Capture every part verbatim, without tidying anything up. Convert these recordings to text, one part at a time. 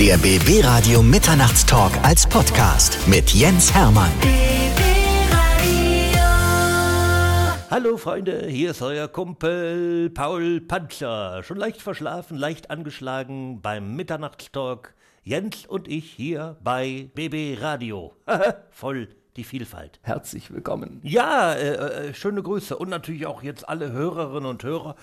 Der B B-Radio Mitternachtstalk als Podcast mit Jens Herrmann. Hallo Freunde, hier ist euer Kumpel Paul Panzer. Schon leicht verschlafen, leicht angeschlagen beim Mitternachtstalk. Jens und ich hier bei B B-Radio. Voll die Vielfalt. Herzlich willkommen. Ja, äh, äh, schöne Grüße und natürlich auch jetzt alle Hörerinnen und Hörer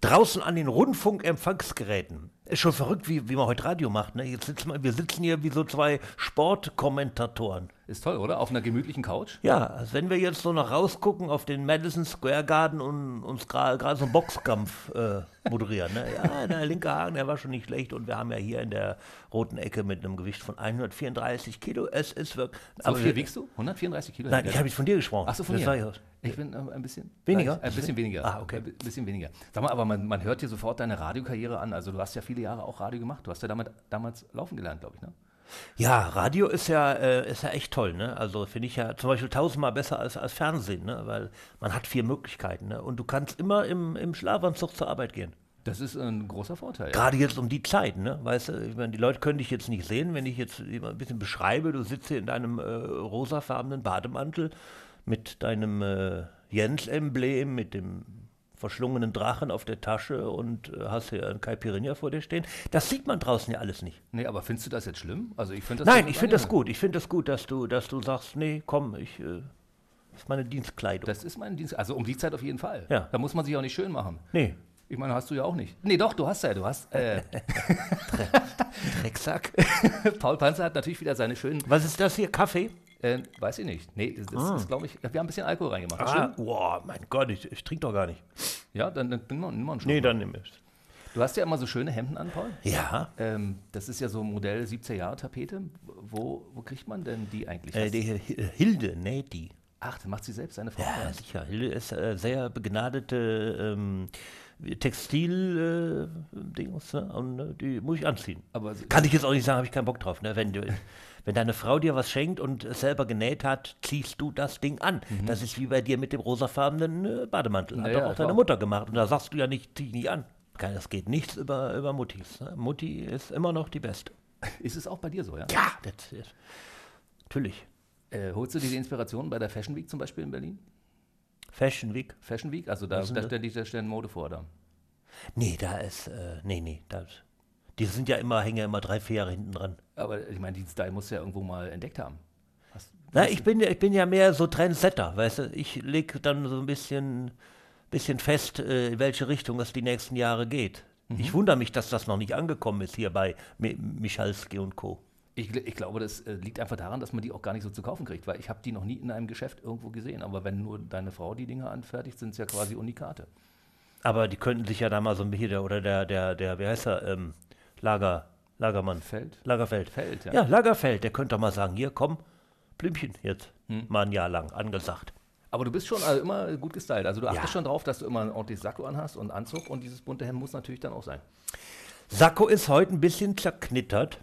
draußen an den Rundfunkempfangsgeräten. Ist schon verrückt, wie, wie man heute Radio macht, ne? Jetzt sitzen wir, wir sitzen hier wie so zwei Sportkommentatoren. Ist toll, oder? Auf einer gemütlichen Couch? Ja, also wenn wir jetzt so noch rausgucken auf den Madison Square Garden und uns gerade so einen Boxkampf äh, moderieren, ne? Ja, der linke Haken, der war schon nicht schlecht. Und wir haben ja hier in der roten Ecke mit einem Gewicht von hundertvierunddreißig Kilo. Es ist wirklich... So, wie wiegst du? hundertvierunddreißig Kilo? Nein, ich habe nicht von dir gesprochen. Ach so, von dir. Ich bin ein bisschen weniger. Ein bisschen weniger. Ah, okay. Ein bisschen weniger. Sag mal, aber man, man hört dir sofort deine Radiokarriere an. Also du hast ja viele Jahre auch Radio gemacht. Du hast ja damit, damals laufen gelernt, glaube ich, ne? Ja, Radio ist ja, äh, ist ja echt toll, ne? Also finde ich ja zum Beispiel tausendmal besser als, als Fernsehen, ne? Weil man hat vier Möglichkeiten, ne? Und du kannst immer im, im Schlafanzug zur Arbeit gehen. Das ist ein großer Vorteil. Ja. Gerade jetzt um die Zeit, ne? Weißt du, ich meine, die Leute können dich jetzt nicht sehen, wenn ich jetzt ein bisschen beschreibe, du sitzt hier in deinem äh, rosafarbenen Bademantel mit deinem äh, Jens-Emblem, mit dem verschlungenen Drachen auf der Tasche und äh, hast hier einen Caipirinha vor dir stehen. Das sieht man draußen ja alles nicht. Nee, aber findest du das jetzt schlimm? Also ich find das Nein, ich finde das gut. Ich finde das gut, dass du, dass du sagst, nee, komm, ich... Äh das ist meine Dienstkleidung. Das ist meine Dienstkleidung. Also um die Zeit auf jeden Fall. Ja. Da muss man sich auch nicht schön machen. Nee. Ich meine, hast du ja auch nicht. Nee, doch, du hast ja, du hast... Äh, Drecksack. Paul Panzer hat natürlich wieder seine schönen... Was ist das hier, Kaffee? Äh, weiß ich nicht. Nee, das, das ah. ist, glaube ich, wir haben ein bisschen Alkohol reingemacht. Ah, wow, mein Gott, ich, ich trinke doch gar nicht. Ja, dann, dann nimm mal einen Schluck. Nee, dann nimm ich. Du hast ja immer so schöne Hemden an, Paul. Ja. Ähm, das ist ja so ein Modell siebziger-Jahre-Tapete. Wo, wo kriegt man denn die eigentlich? Äh, die Hilde näht die. Ach, dann macht sie selbst, seine Frau. Ja, sicher. Hilde ist äh, sehr begnadete ähm, Textil-Dings, äh, ne? Und äh, die muss ich anziehen. Aber kann ich jetzt auch nicht sagen, habe ich keinen Bock drauf, ne? Wenn du... Wenn deine Frau dir was schenkt und es selber genäht hat, ziehst du das Ding an. Mhm. Das ist wie bei dir mit dem rosafarbenen äh, Bademantel. Hat naja, doch auch deine Mutter gemacht. Und da sagst du ja nicht, zieh nicht an. Das geht nichts über, über Muttis. Ne? Mutti ist immer noch die Beste. Ist es auch bei dir so, ja? Ja, das ist, natürlich. Äh, holst du dir die Inspiration bei der Fashion Week zum Beispiel in Berlin? Fashion Week? Fashion Week, also da, da stellen stell Mode vor, da. Nee, da ist, äh, nee, nee, da ist... Die sind ja immer, hängen ja immer drei, vier Jahre hinten dran. Aber ich meine, die Style musst du ja irgendwo mal entdeckt haben. Was, Na, ich bin, ich bin ja mehr so Trendsetter, weißt du. Ich lege dann so ein bisschen, bisschen fest, in welche Richtung es die nächsten Jahre geht. Mhm. Ich wundere mich, dass das noch nicht angekommen ist hier bei Michalski und Co. Ich, ich glaube, das liegt einfach daran, dass man die auch gar nicht so zu kaufen kriegt, weil ich habe die noch nie in einem Geschäft irgendwo gesehen. Aber wenn nur deine Frau die Dinger anfertigt, sind es ja quasi Unikate. Aber die könnten sich ja da mal so ein bisschen, oder der, der, der, wie heißt er, ähm, Lager, Lagermann. Feld? Lagerfeld. Feld, ja. ja, Lagerfeld, der könnte doch mal sagen, hier, komm, Blümchen jetzt, hm. mal ein Jahr lang, angesagt. Aber du bist schon also immer gut gestylt, also du achtest ja. schon drauf, dass du immer ein ordentliches Sakko anhast und Anzug und dieses bunte Hemd muss natürlich dann auch sein. Sakko ist heute ein bisschen zerknittert,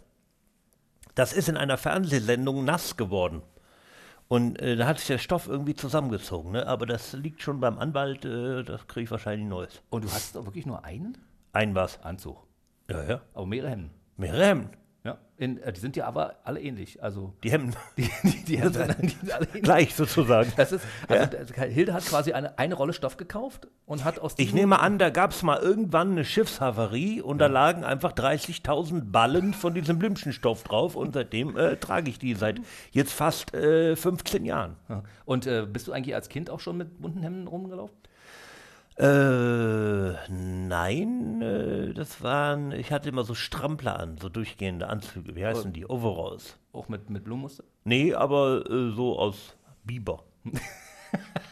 das ist in einer Fernsehsendung nass geworden. Und äh, da hat sich der Stoff irgendwie zusammengezogen, ne? Aber das liegt schon beim Anwalt, äh, das kriege ich wahrscheinlich Neues. Und du hast doch wirklich nur einen? Einen was? Anzug. Ja, ja. Aber mehrere Hemden. Mehrere Hemden. Ja. In, die sind ja aber alle ähnlich. Also die Hemden. Die, die, die Hemden sind, die sind alle ähnlich. Gleich sozusagen. Das ist, also ja. Hilde hat quasi eine, eine Rolle Stoff gekauft und hat aus Ich nehme an, da gab es mal irgendwann eine Schiffshaverie und ja. da lagen einfach dreißigtausend Ballen von diesem Blümchenstoff drauf und seitdem äh, trage ich die seit jetzt fast äh, fünfzehn Jahren. Ja. Und äh, bist du eigentlich als Kind auch schon mit bunten Hemden rumgelaufen? Äh, nein, äh, das waren, ich hatte immer so Strampler an, so durchgehende Anzüge, wie heißen die, Overalls. Auch mit, mit Blumenmuster? Nee, aber äh, so aus Biber.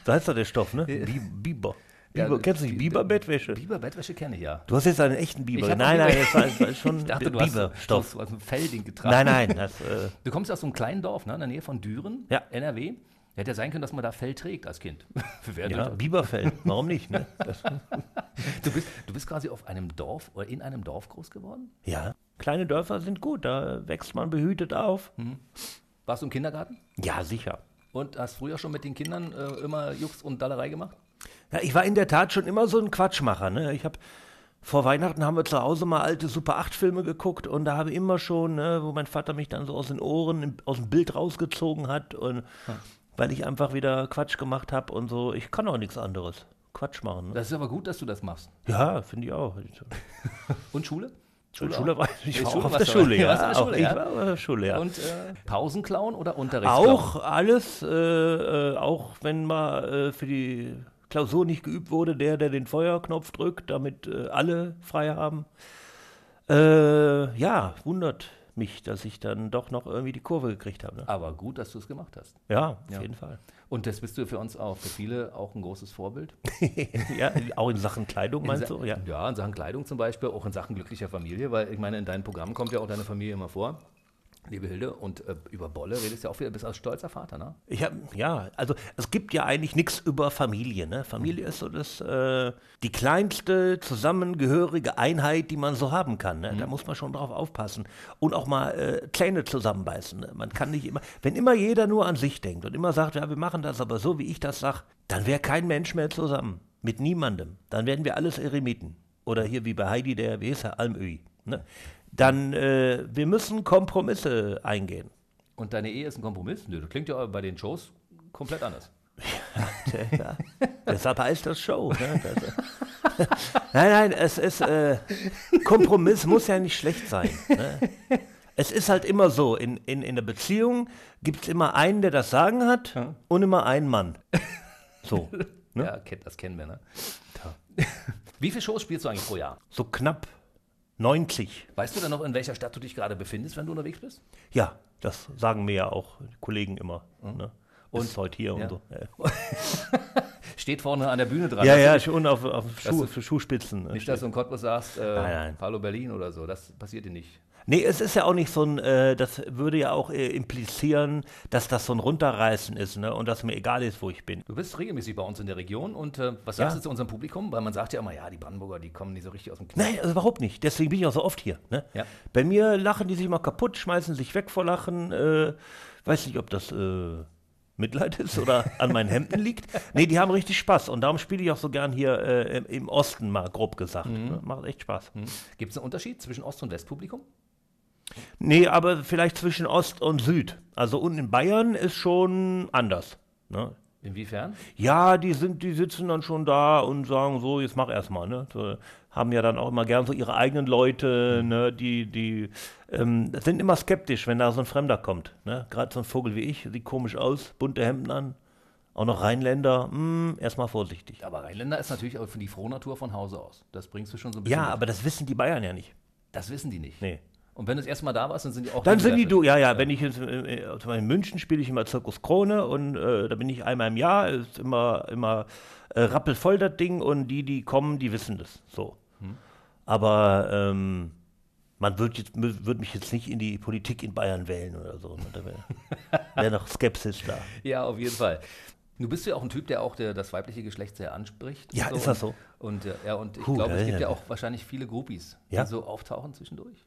So heißt doch der Stoff, ne? Bi- Biber. Biber. Ja, kennst du nicht Biber-Bettwäsche? Biber-Bettwäsche kenne ich, ja. Du hast jetzt einen echten Biber. Nein, nein, das war, das war schon ich dachte, du Biber-Stoff. Du hast so ein Feldding getragen. Nein, nein. Das, äh du kommst aus so einem kleinen Dorf, ne, in der Nähe von Düren, ja. N R W. Hätte ja sein können, dass man da Fell trägt als Kind. Wer ja, Biberfell, warum nicht? Ne? du, bist, du bist quasi auf einem Dorf oder in einem Dorf groß geworden? Ja, kleine Dörfer sind gut, da wächst man behütet auf. Mhm. Warst du im Kindergarten? Ja, sicher. Und hast früher schon mit den Kindern äh, immer Jux und Dallerei gemacht? Ja, ich war in der Tat schon immer so ein Quatschmacher. Ne? Ich habe vor Weihnachten haben wir zu Hause mal alte Super acht Filme geguckt und da habe ich immer schon, ne, wo mein Vater mich dann so aus den Ohren, aus dem Bild rausgezogen hat und ja. weil ich einfach wieder Quatsch gemacht habe und so. Ich kann auch nichts anderes. Quatsch machen. Ne? Das ist aber gut, dass du das machst. Ja, finde ich auch. Und Schule? Schule, Schule war ich, ich war Schule, auch auf der Schule, ja. Ja, Schule, ja. Ich war auf der Schule, ja. Und äh, Pausen klauen oder Unterrichtsklauen? Auch alles, äh, äh, auch wenn mal äh, für die Klausur nicht geübt wurde, der, der den Feuerknopf drückt, damit äh, alle frei haben. Äh, ja, wundert mich, dass ich dann doch noch irgendwie die Kurve gekriegt habe. Ne? Aber gut, dass du es gemacht hast. Ja, auf ja. jeden Fall. Und das bist du für uns auch, für viele auch ein großes Vorbild. Ja, auch in Sachen Kleidung meinst Sa- du? Ja. ja, in Sachen Kleidung zum Beispiel, auch in Sachen glücklicher Familie, weil ich meine, in deinem Programm kommt ja auch deine Familie immer vor, liebe Hilde. Und äh, über Bolle redest du ja auch wieder, bist als stolzer Vater, ne? Ich hab, ja, also es gibt ja eigentlich nichts über Familie, ne? Familie mhm. ist so das, äh, die kleinste zusammengehörige Einheit, die man so haben kann, ne? Mhm. Da muss man schon drauf aufpassen und auch mal äh, Zähne zusammenbeißen, ne? Man kann nicht immer, wenn immer jeder nur an sich denkt und immer sagt, ja, wir machen das aber so, wie ich das sage, dann wäre kein Mensch mehr zusammen, mit niemandem. Dann werden wir alles Eremiten. Oder hier wie bei Heidi, der, wie ist er, Almöhi, ne? Dann, äh, wir müssen Kompromisse eingehen. Und deine Ehe ist ein Kompromiss? Nö, das klingt ja bei den Shows komplett anders. Ja, ja. Deshalb heißt das Show. Ne? Das, nein, nein, es ist, äh, Kompromiss muss ja nicht schlecht sein. Ne? Es ist halt immer so, in, in, in der Beziehung gibt es immer einen, der das Sagen hat hm. und immer einen Mann. So. Ne? Ja, das kennen wir, ne? Ja. Wie viele Shows spielst du eigentlich pro Jahr? So knapp neunzig. Weißt du dann noch, in welcher Stadt du dich gerade befindest, wenn du unterwegs bist? Ja, das sagen mir ja auch die Kollegen immer. Mhm. Ne? Und heute hier ja. und so. Ja. Steht vorne an der Bühne dran. Ja, ja, und auf, auf Schuh, du, Schuhspitzen. Nicht, steht. Dass du in Cottbus sagst, äh, nein, nein. Hallo Berlin oder so, das passiert dir nicht. Nee, es ist ja auch nicht so ein, äh, das würde ja auch äh, implizieren, dass das so ein Runterreißen ist, ne? Und dass mir egal ist, wo ich bin. Du bist regelmäßig bei uns in der Region und äh, was sagst ja. du zu unserem Publikum? Weil man sagt ja immer, ja, die Brandenburger, die kommen nicht so richtig aus dem Knick. Nein, also überhaupt nicht. Deswegen bin ich auch so oft hier. Ne? Ja. Bei mir lachen die sich mal kaputt, schmeißen sich weg vor Lachen. Äh, weiß nicht, ob das äh, Mitleid ist oder an meinen Hemden liegt. Nee, die haben richtig Spaß und darum spiele ich auch so gern hier äh, im Osten mal, grob gesagt. Mhm. Ne? Macht echt Spaß. Mhm. Gibt es einen Unterschied zwischen Ost- und Westpublikum? Nee, aber vielleicht zwischen Ost und Süd. Also unten in Bayern ist schon anders. Ne? Inwiefern? Ja, die sind, die sitzen dann schon da und sagen so, jetzt mach erstmal. Ne? So, haben ja dann auch immer gern so ihre eigenen Leute, mhm. ne? die, die ähm, sind immer skeptisch, wenn da so ein Fremder kommt. Ne? Gerade so ein Vogel wie ich, sieht komisch aus, bunte Hemden an. Auch noch Rheinländer, mh, erstmal vorsichtig. Aber Rheinländer ist natürlich auch für die Frohnatur von Hause aus. Das bringst du schon so ein bisschen. Ja, mit. Aber das wissen die Bayern ja nicht. Das wissen die nicht? Nee. Und wenn du das erste Mal da warst, dann sind die auch... Dann sind die, du, ja, ja, ja, wenn ich jetzt, in München spiele ich immer Zirkus Krone und äh, da bin ich einmal im Jahr, ist immer, immer äh, rappelvoll das Ding und die, die kommen, die wissen das, so. Hm. Aber ähm, man würde würd mich jetzt nicht in die Politik in Bayern wählen oder so, da wäre wär noch Skepsis da. Ja, auf jeden Fall. Du bist ja auch ein Typ, der auch der, das weibliche Geschlecht sehr anspricht. Ja, so. Ist das so? Und, und, ja, und ich cool, glaube, es gibt ja auch wahrscheinlich viele Groupies, ja? die so auftauchen zwischendurch.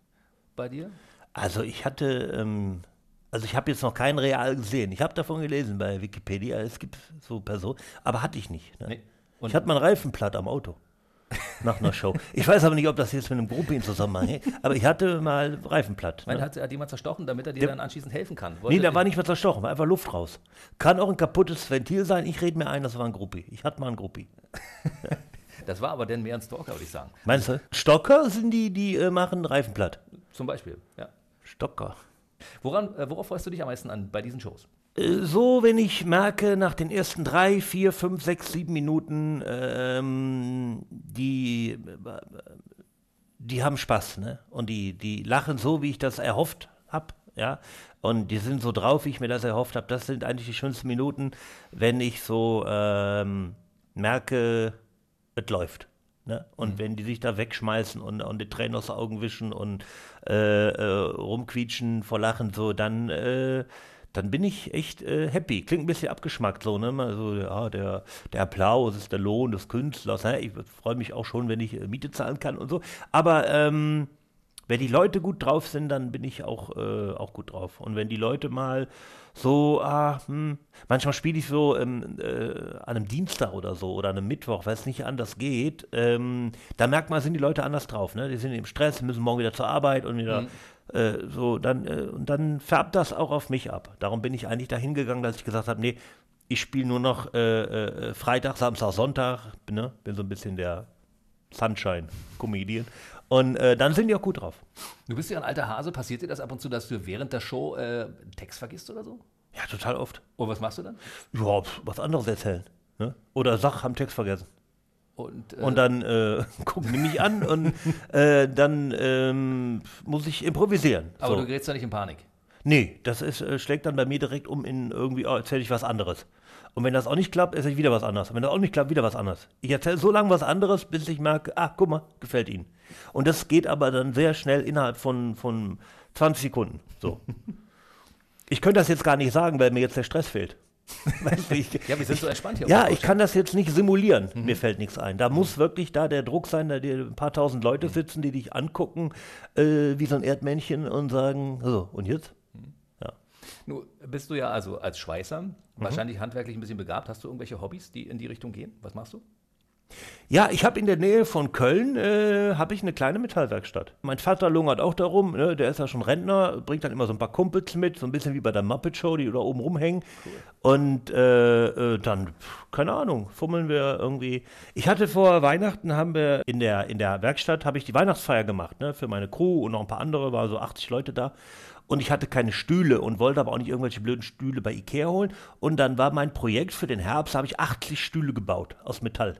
Bei dir? Also ich hatte, ähm, also ich habe jetzt noch keinen real gesehen. Ich habe davon gelesen bei Wikipedia, es gibt so Personen, aber hatte ich nicht. Ne? Nee. Ich hatte mal einen Reifen platt am Auto nach einer Show. Ich weiß aber nicht, ob das jetzt mit einem Groupie zusammenhängt, aber ich hatte mal Reifen platt. Ne? Hat, hat jemand zerstochen, damit er dir der, dann anschließend helfen kann? Wollte nee, da war nicht mehr zerstochen, war einfach Luft raus. Kann auch ein kaputtes Ventil sein, ich rede mir ein, das war ein Groupie. Ich hatte mal einen Groupie. Das war aber dann mehr ein Stalker, würde ich sagen. Meinst du? Stalker sind die, die äh, machen Reifen platt. Zum Beispiel, ja. Stalker. Woran, äh, worauf freust du dich am meisten an bei diesen Shows? Äh, so, wenn ich merke, nach den ersten drei, vier, fünf, sechs, sieben Minuten, ähm, die, äh, die haben Spaß, ne? Und die, die lachen so, wie ich das erhofft habe, ja. Und die sind so drauf, wie ich mir das erhofft habe. Das sind eigentlich die schönsten Minuten, wenn ich so ähm, merke... Es läuft. Ne? Und mhm. wenn die sich da wegschmeißen und, und die Tränen aus den Augen wischen und äh, äh, rumquietschen vor Lachen, so, dann, äh, dann bin ich echt äh, happy. Klingt ein bisschen abgeschmackt, so, ne? Also, ja, der, der Applaus ist der Lohn des Künstlers. Ne? Ich freue mich auch schon, wenn ich äh, Miete zahlen kann und so. Aber ähm, Wenn die Leute gut drauf sind, dann bin ich auch, äh, auch gut drauf. Und wenn die Leute mal so, ah, hm, manchmal spiele ich so ähm, äh, an einem Dienstag oder so oder an einem Mittwoch, weil es nicht anders geht, ähm, da merkt man, sind die Leute anders drauf. Ne? Die sind im Stress, müssen morgen wieder zur Arbeit und wieder mhm. äh, so. Dann, äh, und dann färbt das auch auf mich ab. Darum bin ich eigentlich dahin gegangen, dass ich gesagt habe, nee, ich spiele nur noch äh, äh, Freitag, Samstag, Sonntag. Ne? Bin so ein bisschen der Sunshine-Comedian. Und äh, dann sind die auch gut drauf. Du bist ja ein alter Hase. Passiert dir das ab und zu, dass du während der Show äh, Text vergisst oder so? Ja, total oft. Und was machst du dann? Ja, was anderes erzählen. Ne? Oder sag, haben Text vergessen. Und, äh, und dann äh, gucken die mich an und äh, dann ähm, muss ich improvisieren. Aber so. Du gerätst ja nicht in Panik? Nee, das ist, äh, schlägt dann bei mir direkt um in irgendwie, oh, erzähle ich was anderes. Und wenn das auch nicht klappt, erzähle ich wieder was anderes. Und wenn das auch nicht klappt, wieder was anderes. Ich erzähle so lange was anderes, bis ich merke, ah, guck mal, gefällt Ihnen. Und das geht aber dann sehr schnell innerhalb von, von zwanzig Sekunden. So. Ich könnte das jetzt gar nicht sagen, weil mir jetzt der Stress fehlt. Weißt du, ich, ja, wir sind ich, so entspannt hier. Ja, ich kann das jetzt nicht simulieren. Mhm. Mir fällt nichts ein. Da mhm. muss wirklich da der Druck sein, da dir ein paar tausend Leute mhm. sitzen, die dich angucken, äh, wie so ein Erdmännchen und sagen, so, und jetzt? Nun bist du ja also als Schweißer mhm. wahrscheinlich handwerklich ein bisschen begabt. Hast du irgendwelche Hobbys, die in die Richtung gehen? Was machst du? Ja, ich habe in der Nähe von Köln äh, habe ich eine kleine Metallwerkstatt. Mein Vater lungert auch darum, ne? Der ist ja schon Rentner, bringt dann immer so ein paar Kumpels mit, so ein bisschen wie bei der Muppet Show, die da oben rumhängen. Cool. Und äh, äh, dann, keine Ahnung, fummeln wir irgendwie. Ich hatte vor Weihnachten, haben wir in der, in der Werkstatt, habe ich die Weihnachtsfeier gemacht, ne? Für meine Crew und noch ein paar andere, waren so achtzig Leute da. Und ich hatte keine Stühle und wollte aber auch nicht irgendwelche blöden Stühle bei Ikea holen. Und dann war mein Projekt für den Herbst, habe ich achtzig Stühle gebaut aus Metall.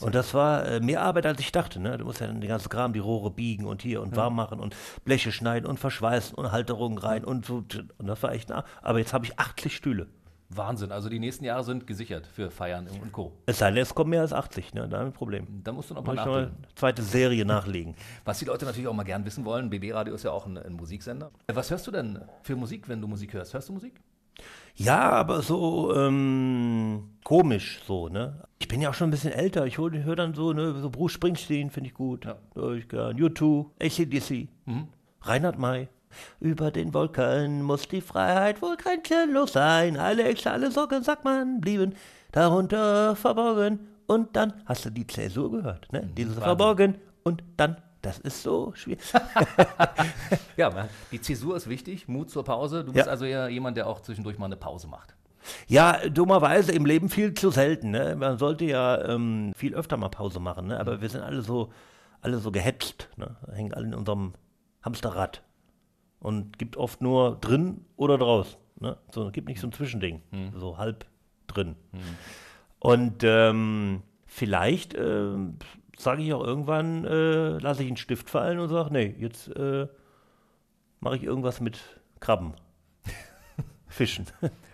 Und das war äh, mehr Arbeit, als ich dachte. Ne? Du musst ja den ganzen Kram, die Rohre biegen und hier und ja. warm machen und Bleche schneiden und verschweißen und Halterungen rein und so. Und das war echt nah. Aber jetzt habe ich achtzig Stühle. Wahnsinn. Also die nächsten Jahre sind gesichert für Feiern und Co. Es sei denn, es kommen mehr als achtzig. Ne? Da haben wir ein Problem. Da musst du noch mal nachlegen. Noch eine zweite Serie nachlegen. Was die Leute natürlich auch mal gern wissen wollen, B B-Radio ist ja auch ein, ein Musiksender. Was hörst du denn für Musik, wenn du Musik hörst? Hörst du Musik? Ja, aber so ähm, komisch so, ne? Ich bin ja auch schon ein bisschen älter. Ich höre hör dann so, ne, so Bruce Springsteen finde ich gut. Ja. Hör ich gern. U zwei, A C D C, mhm. Reinhard May. Über den Wolken muss die Freiheit wohl grenzenlos sein. Alle Ängste, alle Sorgen, sagt man, blieben darunter verborgen. Und dann hast du die Zäsur gehört, ne? Dieses Wahnsinn. Verborgen und dann. Das ist so schwierig. Ja, man, die Zäsur ist wichtig, Mut zur Pause. Du bist ja. also ja jemand, der auch zwischendurch mal eine Pause macht. Ja, dummerweise im Leben viel zu selten. Ne? Man sollte ja ähm, viel öfter mal Pause machen. Ne? Aber mhm. wir sind alle so, alle so gehetzt. Ne? Hängen alle in unserem Hamsterrad. Und gibt oft nur drin oder draus. Ne? So, gibt nicht so ein Zwischending. Mhm. So halb drin. Mhm. Und ähm, vielleicht äh, sage ich auch irgendwann, äh, lasse ich einen Stift fallen und sage, nee, jetzt äh, mache ich irgendwas mit Krabben, Fischen.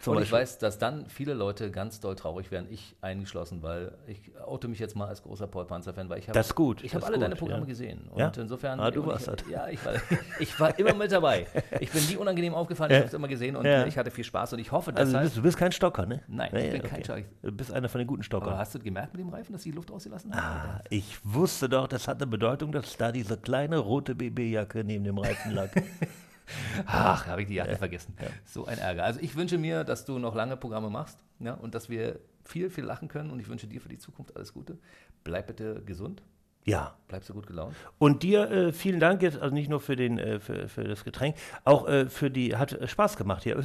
Und ich weiß, dass dann viele Leute ganz doll traurig werden, ich eingeschlossen, weil ich oute mich jetzt mal als großer Paul Panzer-Fan, weil ich habe hab alle gut, deine Programme ja. gesehen. Und ja? insofern, ah, du warst ich, ja, ich war, ich war immer mit dabei. Ich bin nie unangenehm aufgefallen, ich habe es immer gesehen und ja. ich hatte viel Spaß und ich hoffe, dass also du bist, du bist kein Stocker, ne? Nein, ich ja, bin okay. kein Stocker. Du bist einer von den guten Stockern. Aber hast du gemerkt mit dem Reifen, dass die Luft ausgelassen hat? Ah, ich wusste doch, das hatte Bedeutung, dass da diese kleine rote B B-Jacke neben dem Reifen lag. Ach, habe ich die Jacke ja. vergessen. Ja. So ein Ärger. Also ich wünsche mir, dass du noch lange Programme machst, ja, und dass wir viel, viel lachen können. Und ich wünsche dir für die Zukunft alles Gute. Bleib bitte gesund. Ja. Bleib so gut gelaunt. Und dir äh, vielen Dank jetzt, also nicht nur für, den, äh, für, für das Getränk, auch äh, für die, hat äh, Spaß gemacht hier.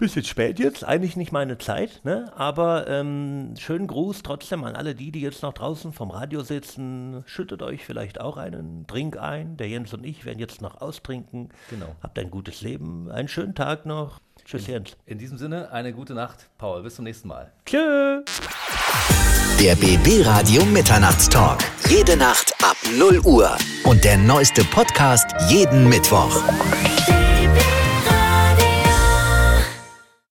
Bisschen spät jetzt, eigentlich nicht meine Zeit, ne? Aber ähm, schönen Gruß trotzdem an alle die, die jetzt noch draußen vom Radio sitzen. Schüttet euch vielleicht auch einen Drink ein. Der Jens und ich werden jetzt noch austrinken. Genau. Habt ein gutes Leben, einen schönen Tag noch. Tschüss, in, Jens. In diesem Sinne, eine gute Nacht, Paul. Bis zum nächsten Mal. Tschö. Der B B-Radio Mitternachtstalk. Jede Nacht ab null Uhr. Und der neueste Podcast jeden Mittwoch.